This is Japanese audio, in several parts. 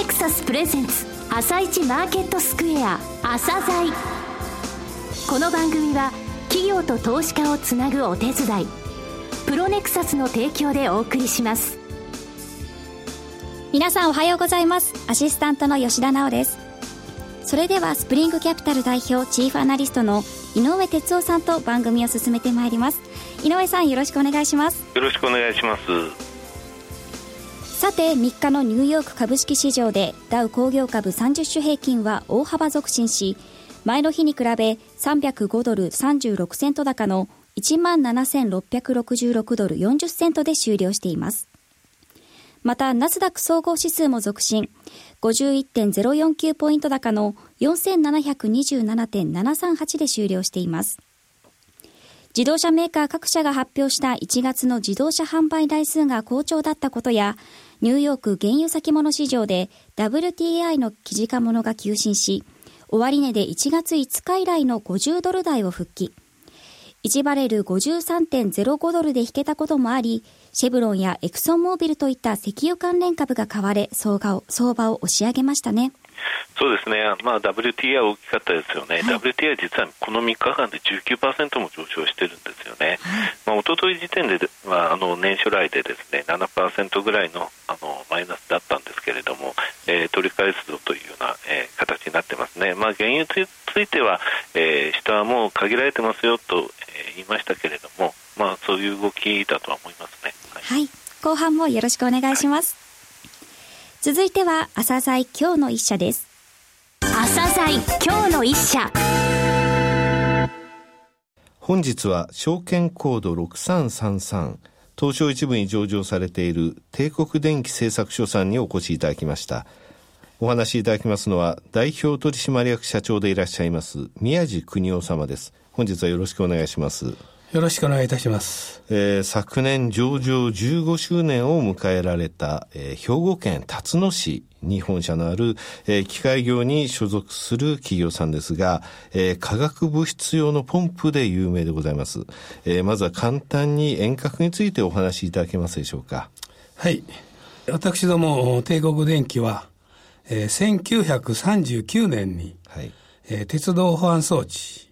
ネクサスプレゼンツ朝一マーケットスクエア朝鮮。この番組は企業と投資家をつなぐお手伝い、プロネクサスの提供でお送りします。皆さんおはようございます。アシスタントの吉田直です。それではスプリングキャピタル代表チーフアナリストの井上哲夫さんと番組を進めてまいります。井上さん、よろしくお願いします。よろしくお願いします。さて、3日のニューヨーク株式市場でダウ工業株30種平均は大幅続伸し、前の日に比べ305ドル36セント高の 17,666 ドル40セントで終了しています。また、ナスダック総合指数も続伸、51.049 ポイント高の 4,727.738 で終了しています。自動車メーカー各社が発表した1月の自動車販売台数が好調だったことや、ニューヨーク原油先物市場で WTI の基準物が急伸し、終値で1月5日以来の50ドル台を復帰、1バレル 53.05 ドルで引けたこともあり、シェブロンやエクソンモービルといった石油関連株が買われ、相場を押し上げましたね。そうですね、WTI 大きかったですよね、はい、WTI 実はこの3日間で 19% も上昇してるんですよね、はい、一昨日時点で、年初来でですね 7% ぐらいの、マイナスだったんですけれども、取り返すぞというような、形になってますね。原油については、下はもう限られてますよと、言いましたけれども、そういう動きだとは思いますね。はい、後半もよろしくお願いします。はい、続いては朝鮮今日の一社です。朝鮮今日の一社、本日は証券コード6333東証一部に上場されている帝国電機製作所さんにお越しいただきました。お話しいただきますのは代表取締役社長でいらっしゃいます宮地邦夫様です。本日はよろしくお願いします。よろしくお願いいたします。昨年上場15周年を迎えられた、兵庫県辰野市に本社のある、機械業に所属する企業さんですが、化学物質用のポンプで有名でございます。まずは簡単に遠隔についてお話しいただけますでしょうか。はい。私ども帝国電機は、1939年に、はい、鉄道保安装置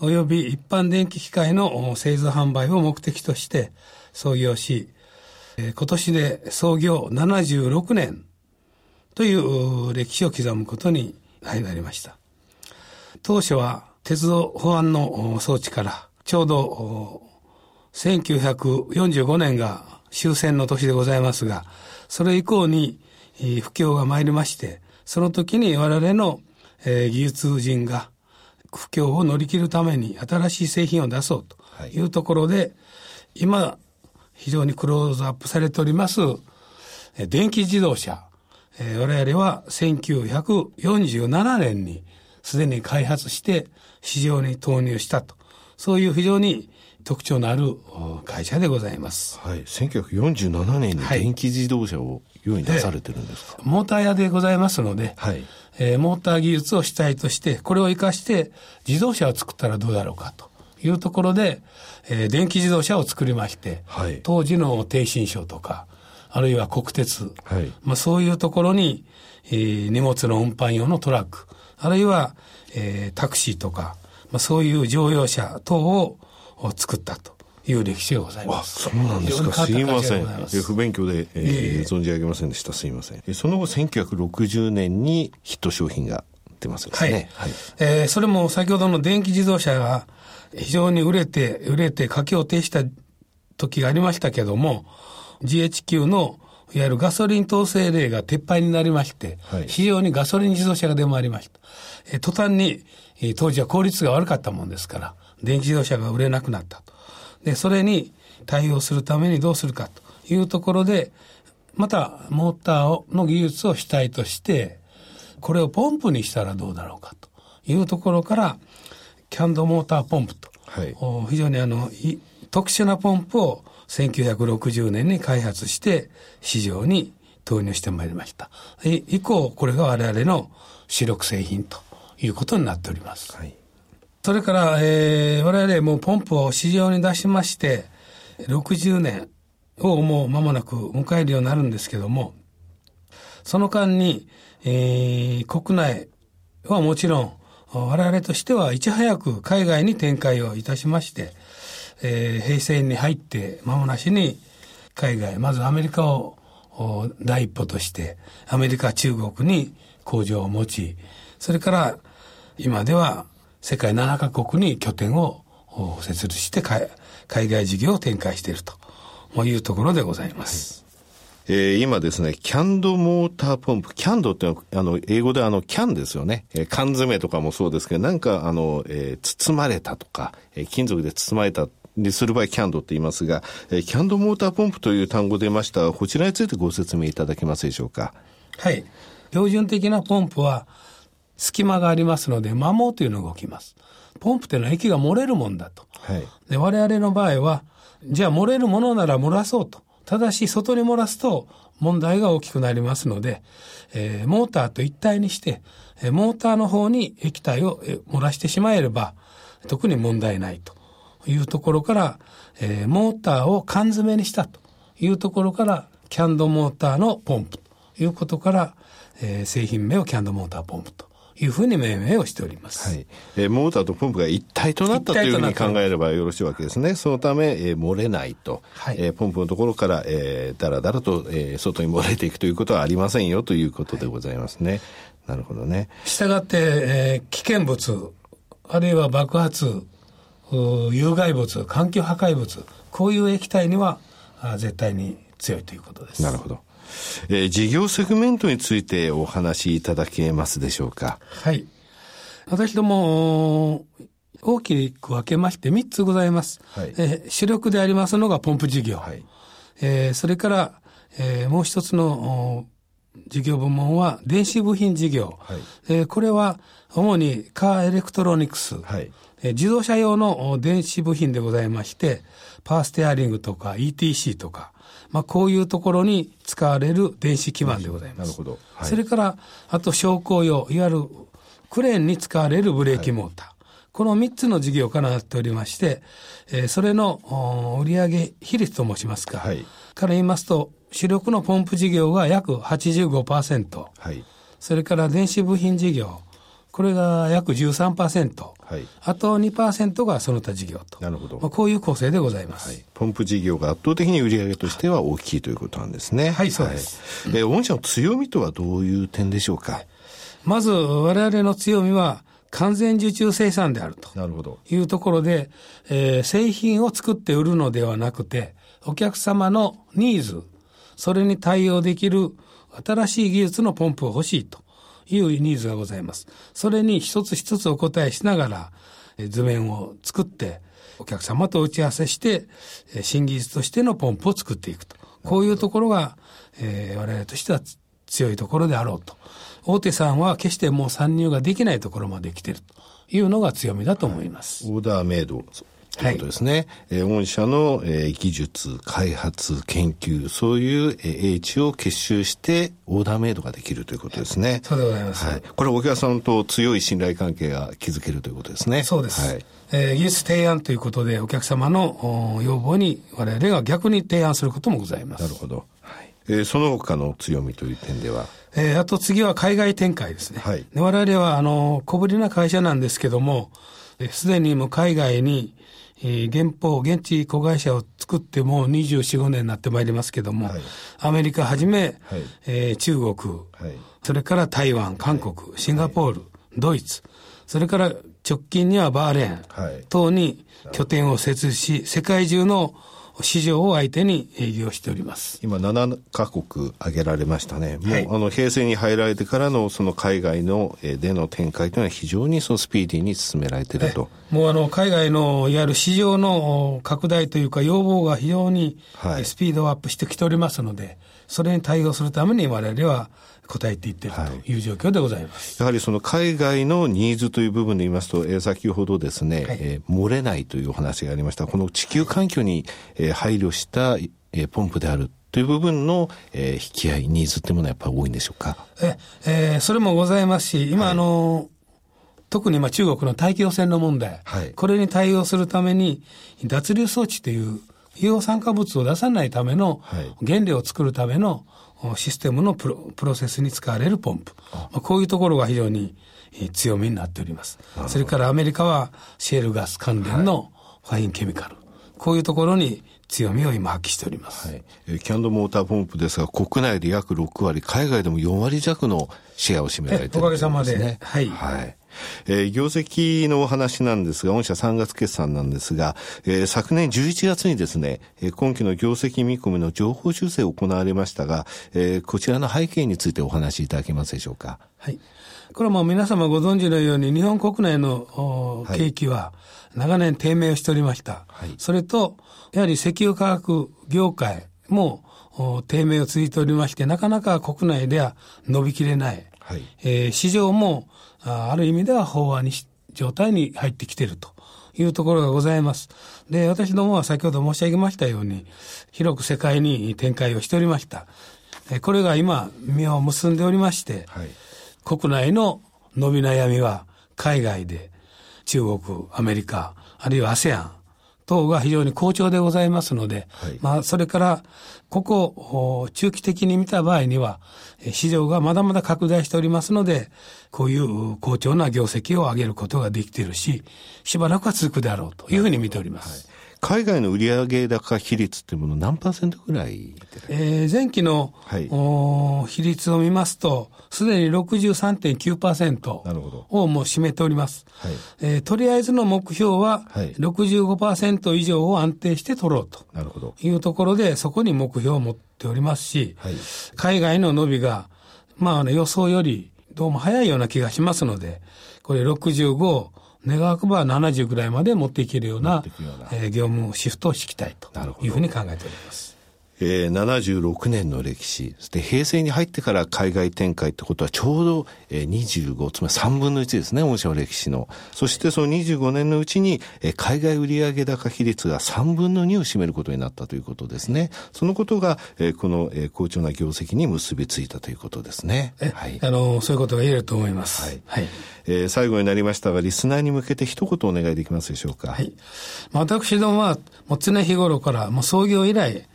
および一般電気機械の製造販売を目的として創業し、今年で創業76年という歴史を刻むことになりました。当初は鉄道保安の装置からちょうど1945年が終戦の年でございますが、それ以降に不況が参りまして、その時に我々の技術人が不況を乗り切るために新しい製品を出そうというところで、はい、今非常にクローズアップされております電気自動車、我々は1947年にすでに開発して市場に投入したと、そういう非常に特徴のある会社でございます。はい、1947年に電気自動車を世に出されてるんですか。モーター屋でございますので、はい、モーター技術を主体としてこれを生かして自動車を作ったらどうだろうかというところで、電気自動車を作りまして、はい、当時の逓信省とかあるいは国鉄、はい、そういうところに、荷物の運搬用のトラックあるいは、タクシーとか、そういう乗用車等を作ったという歴史がございます。あ、そうなんですか。すいません。不勉強で、存じ上げませんでした。すいません。その後、1960年にヒット商品が出ますよね。はい。はい、それも先ほどの電気自動車が非常に売れて家計を呈した時がありましたけども、GHQ のいわゆるガソリン統制令が撤廃になりまして、はい、非常にガソリン自動車が出回りました。途端に、当時は効率が悪かったもんですから、電気自動車が売れなくなったと。で、それに対応するためにどうするかというところで、またモーターの技術を主体として、これをポンプにしたらどうだろうかというところから、キャンドモーターポンプと、はい、非常に特殊なポンプを1960年に開発して市場に投入してまいりました。以降、これが我々の主力製品ということになっております。はい、それから、我々もうポンプを市場に出しまして、60年をもう間もなく迎えるようになるんですけども、その間に、国内はもちろん我々としてはいち早く海外に展開をいたしまして、平成に入って間もなしに海外、まずアメリカを第一歩としてアメリカ、中国に工場を持ち、それから今では世界7カ国に拠点を設立して海外事業を展開しているというところでございます。今ですね、キャンドモーターポンプ、キャンドって英語でキャンですよね、缶詰とかもそうですけど、なんか包まれたとか、金属で包まれたにする場合キャンドって言いますが、キャンドモーターポンプという単語出ました。こちらについてご説明いただけますでしょうか。はい、標準的なポンプは隙間がありますので摩耗というのが起きます。ポンプというのは液が漏れるもんだと、はい、で我々の場合はじゃあ漏れるものなら漏らそうと、ただし外に漏らすと問題が大きくなりますので、モーターと一体にしてモーターの方に液体を漏らしてしまえれば特に問題ないというところから、モーターを缶詰にしたというところからキャンドモーターのポンプということから、製品名をキャンドモーターポンプというふうに命名をしております。はい。モーターとポンプが一体となったというふうに考えればよろしいわけですね。そのため、漏れないと、はい、ポンプのところから、だらだらと、外に漏れていくということはありませんよということでございますね。はい、なるほどね。したがって、危険物あるいは爆発、有害物、環境破壊物、こういう液体には絶対に強いということです。なるほど。事業セグメントについてお話しいただけますでしょうか。はい。私ども、大きく分けまして3つございます。はい、主力でありますのがポンプ事業。はい、それから、もう一つの事業部門は電子部品事業。はい、これは主にカーエレクトロニクス。はい、自動車用の電子部品でございまして、パーステアリングとか ETC とか、まあ、こういうところに使われる電子基板でございます。なるほど。はい、それから、あと昇降用、いわゆるクレーンに使われるブレーキモーター。はい、この3つの事業からなっておりまして、それの売上比率と申しますか。はい、から言いますと、主力のポンプ事業が約 85%。はい、それから電子部品事業。これが約 13%、はい、あと 2% がその他事業と。なるほど。まあ、こういう構成でございます。はい、ポンプ事業が圧倒的に売上としては大きいということなんですね。はい、そうです。御社の強みとはどういう点でしょうか。はい、まず我々の強みは完全受注生産であるというところで、製品を作って売るのではなくて、お客様のニーズ、それに対応できる新しい技術のポンプを欲しいというニーズがございます。それに一つ一つお答えしながら、図面を作って、お客様と打ち合わせして、新技術としてのポンプを作っていくと。こういうところが、我々としては強いところであろうと。大手さんは決してもう参入ができないところまで来ているというのが強みだと思います。はい、オーダーメイド。ということですね。はい、御社の、技術、開発、研究、そういう、英知を結集してオーダーメイドができるということですね。そうでございます。はい、これお客さんと強い信頼関係が築けるということですね。そうです。はい、技術提案ということでお客様の要望に我々が逆に提案することもございます。なるほど。はい、その他の強みという点では、あと次は海外展開ですね。はい、で我々は小ぶりな会社なんですけども、すでにもう海外に現地子会社を作ってもう24、5年になってまいりますけども、はい、アメリカはじめ、はい、中国、はい、それから台湾、韓国、はい、シンガポール、はい、ドイツ、それから直近にはバーレーン、はい、等に拠点を設立し、世界中の市場を相手に営業しております。今7カ国挙げられましたね。もう、はい、平成に入られてからのその海外のでの展開というのは非常にそのスピーディーに進められていると。もう海外のいわゆる市場の拡大というか要望が非常にスピードアップしてきておりますので、はい、それに対応するために我々は答えていっているという状況でございます。はい、やはりその海外のニーズという部分で言いますと、先ほどですね、はい、漏れないというお話がありました。この地球環境に、配慮した、ポンプであるという部分の、引き合いニーズというものはやっぱり多いんでしょうか。それもございますし、今、はい、特に今中国の大気汚染の問題、はい、これに対応するために脱硫装置という有用酸化物を出さないための原料を作るためのシステムのプロセスに使われるポンプ、こういうところが非常に強みになっております。それからアメリカはシェールガス関連のファインケミカル、こういうところに強みを今発揮しております、キャンドモーターポンプですが、国内で約6割、海外でも4割弱のシェアを占められているんですね。おかげさまで、はい、はい。業績のお話なんですが、御社3月決算なんですが、昨年11月にですね、今期の業績見込みの情報修正を行われましたが、こちらの背景についてお話しいただけますでしょうか。はい。これはもう皆様ご存知のように、日本国内の景気は長年低迷をしておりました。はい、それと、やはり石油化学業界も低迷を続いておりまして、なかなか国内では伸びきれない。はい、市場もある意味では飽和状態に入ってきているというところがございます。で、私どもは先ほど申し上げましたように、広く世界に展開をしておりました。これが今、実を結んでおりまして、はい、国内の伸び悩みは海外で中国、アメリカ、あるいは ASEAN 等が非常に好調でございますので、はい、それから、ここを中期的に見た場合には、市場がまだまだ拡大しておりますので、こういう好調な業績を上げることができているし、しばらくは続くだろうというふうに見ております。はい、海外の売上高比率というもの何パーセントぐらい、前期の、比率を見ますと、すでに 63.9% をもう占めております。はい、とりあえずの目標は 65% 以上を安定して取ろうというところで、そこに目標を持っておりますし、はい、海外の伸びが、予想よりどうも早いような気がしますので、これ65、願わくば70ぐらいまで持っていけるような業務シフトを敷きたいというふうに考えております。76年の歴史で、平成に入ってから海外展開ってことはちょうど25、つまり3分の1ですね、御社の歴史の。そしてその25年のうちに海外売上高比率が3分の2を占めることになったということですね。そのことがこの好調な業績に結びついたということですね。はい、そういうことが言えると思います。はいはい。最後になりましたが、リスナーに向けて一言お願いできますでしょうか。はい、私どもはもう常日頃からもう創業以来、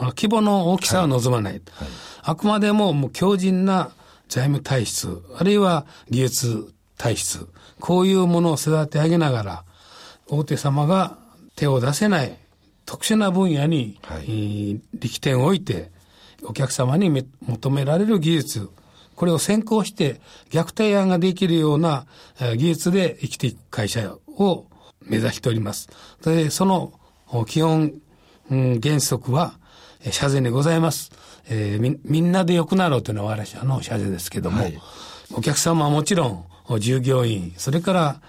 規模の大きさは望まない。はいはい、あくまでもう強靭な財務体質、あるいは技術体質、こういうものを育て上げながら、大手様が手を出せない特殊な分野に、力点を置いて、お客様に求められる技術、これを先行して逆提案ができるような技術で生きていく会社を目指しております。で、その基本、原則は、社税にございます。みんなで良くなろうというのは私の社税ですけども、はい、お客様はもちろん、従業員、それから、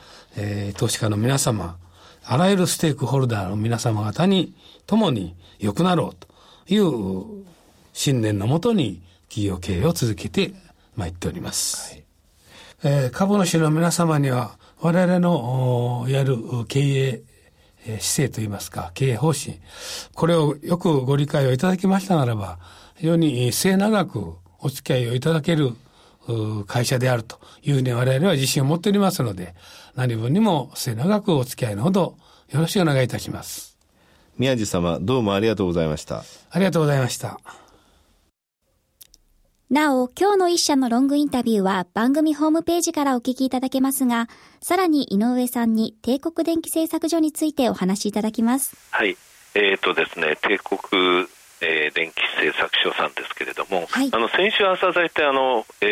投資家の皆様、あらゆるステークホルダーの皆様方に、共に良くなろうという信念のもとに、企業経営を続けて参っております。はい、株主の皆様には、我々のやる経営、姿勢といいますか、経営方針、これをよくご理解をいただきましたならば、非常に末長くお付き合いをいただける会社であるというふうに我々は自信を持っておりますので、何分にも末長くお付き合いのほどよろしくお願いいたします。宮地様、どうもありがとうございました。ありがとうございました。なお、今日の一社のロングインタビューは番組ホームページからお聞きいただけますが、さらに井上さんに帝国電機製作所についてお話しいただきます。はい、ですね、帝国、電機製作所さんですけれども、はい、先週朝鮮って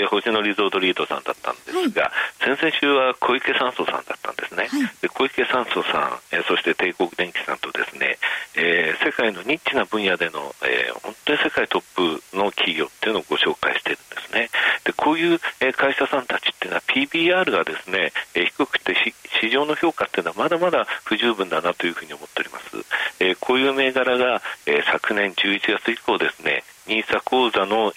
星野リゾートリードさんだったんですが、はい、先々週は小池酸素さんだったんですね。はい、で、小池酸素さん、そして帝国電機さんとですね、世界のニッチな分野での、本当に世界トップの企業っていうのをご紹介しているんですね。で、こういう会社さんたちっていうのは PBR がですね、低くて市場の評価っていうのはまだまだ不十分だなというふうに思っております。こういう銘柄が、昨年11月以降ですね、NISA 口座の、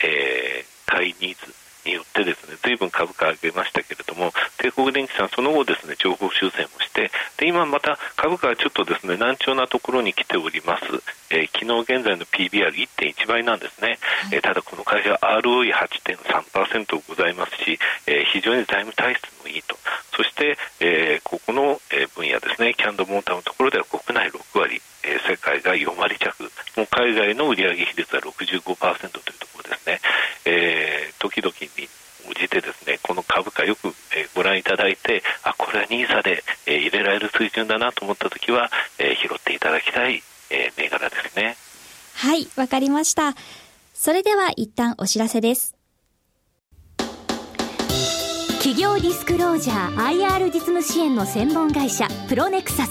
買いニーズによってですね、随分株価上げましたけれども、帝国電機さんその後ですね、情報修正もして、で、今また株価はちょっとですね、難聴なところに来ております。昨日現在の PBR1.1 倍なんですね。ただこの会社は ROE8.3% ございますし、非常に財務体質もいいと。そして、ここの分野ですね、キャンドモーターのところでは国内6割、世界が4割弱、もう海外の売上比率は 65% というところですね。時々に応じてですね、この株価よくご覧いただいて、あ、これはNISAで入れられる水準だなと思ったときは拾っていただきたい銘柄ですね。はい、わかりました。それでは一旦お知らせです。企業ディスクロージャー IR 実務支援の専門会社プロネクサス、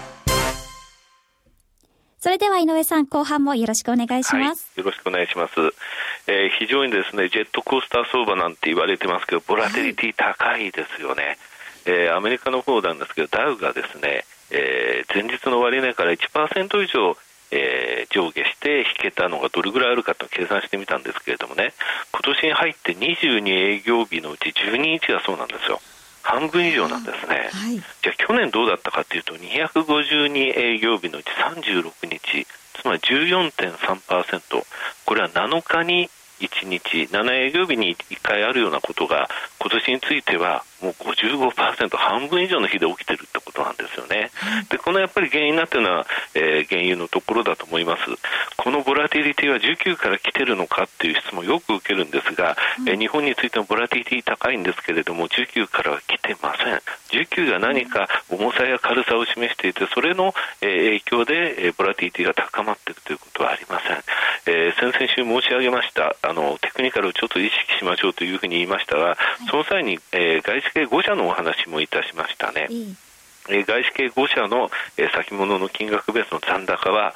それでは井上さん、後半もよろしくお願いします。はい、よろしくお願いします。非常にですね、ジェットコースター相場なんて言われてますけど、ボラテリティ高いですよね。アメリカの方なんですけど、ダウがですね、前日の終値から 1% 以上、上下して引けたのがどれぐらいあるかと計算してみたんですけれどもね、今年に入って22営業日のうち12日がそうなんですよ。半分以上なんですね。はい、じゃあ去年どうだったかというと、252営業日のうち36日、つまり 14.3%、 これは7日に1日7営業日に1回あるようなことが今年についてはもう 55%、 半分以上の日で起きているってことなんですよね。はい、でこのやっぱり原因になっているのは、原油のところだと思います。このボラティリティは19から来てるのかっていう質問をよく受けるんですが、日本についてもボラティリティ高いんですけれども19からは来てません。19が何か重さや軽さを示していて、それの、影響で、ボラティリティが高まっているということはありません。先々週申し上げました、テクニカルをちょっと意識しましょうというふうに言いましたが、その際に、外資系5社のお話もいたしましたね。外資系5社の先物の金額ベースの残高は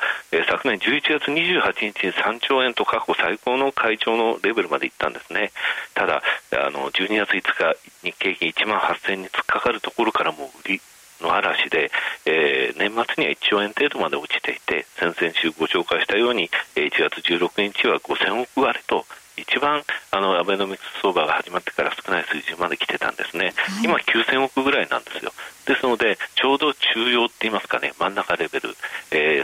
昨年11月28日に3兆円と過去最高の会長のレベルまでいったんですね。ただ12月5日日経平均 18,000 円に突っかかるところからもう売りの嵐で、年末には1兆円程度まで落ちていて、先々週ご紹介したように1月16日は5000億割れと、一番アベノミクス相場が始まってから少ない水準まで来てたんですね。はい、今9000億ぐらいなんですよ。ですのでちょうど中央って言いますかね、真ん中レベル、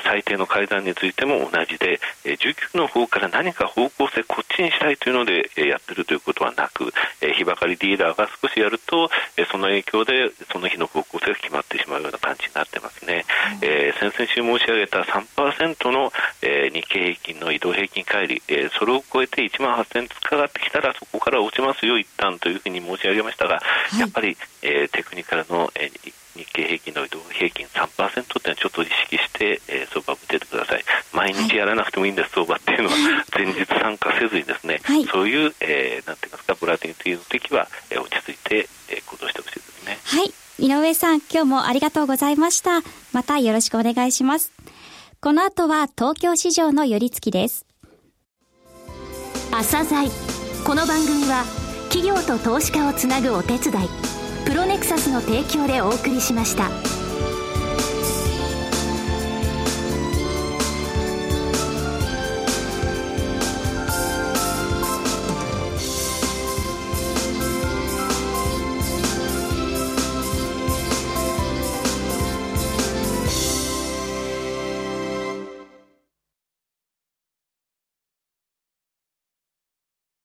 最低の改ざんについても同じで、19の方から何か方向性こっちにしたいというので、やってるということはなく、日ばかりリーダーが少しやると、その影響でその日の方向性が決まってしまうような感じになってますね。先々週申し上げた 3% の、日経平均の移動平均乖離、それを超えて 18,000 円突っかかってきたらそこから落ちますよ一旦というふうに申し上げましたが、はい、やっぱり、テクニカルの、日経平均の移動平均 3% ってのはちょっと意識して、相場を見ててください。毎日やらなくてもいいんです、はい、相場っていうのは前日参加せずにですね、はい、そういう、なんて言いますか、ボラティリティの時は、落ち着いて、行動してほしいですね。はい、井上さん、今日もありがとうございました。またよろしくお願いします。この後は東京市場の寄り付きです。朝鮮、この番組は企業と投資家をつなぐお手伝い、プロネクサスの提供でお送りしました。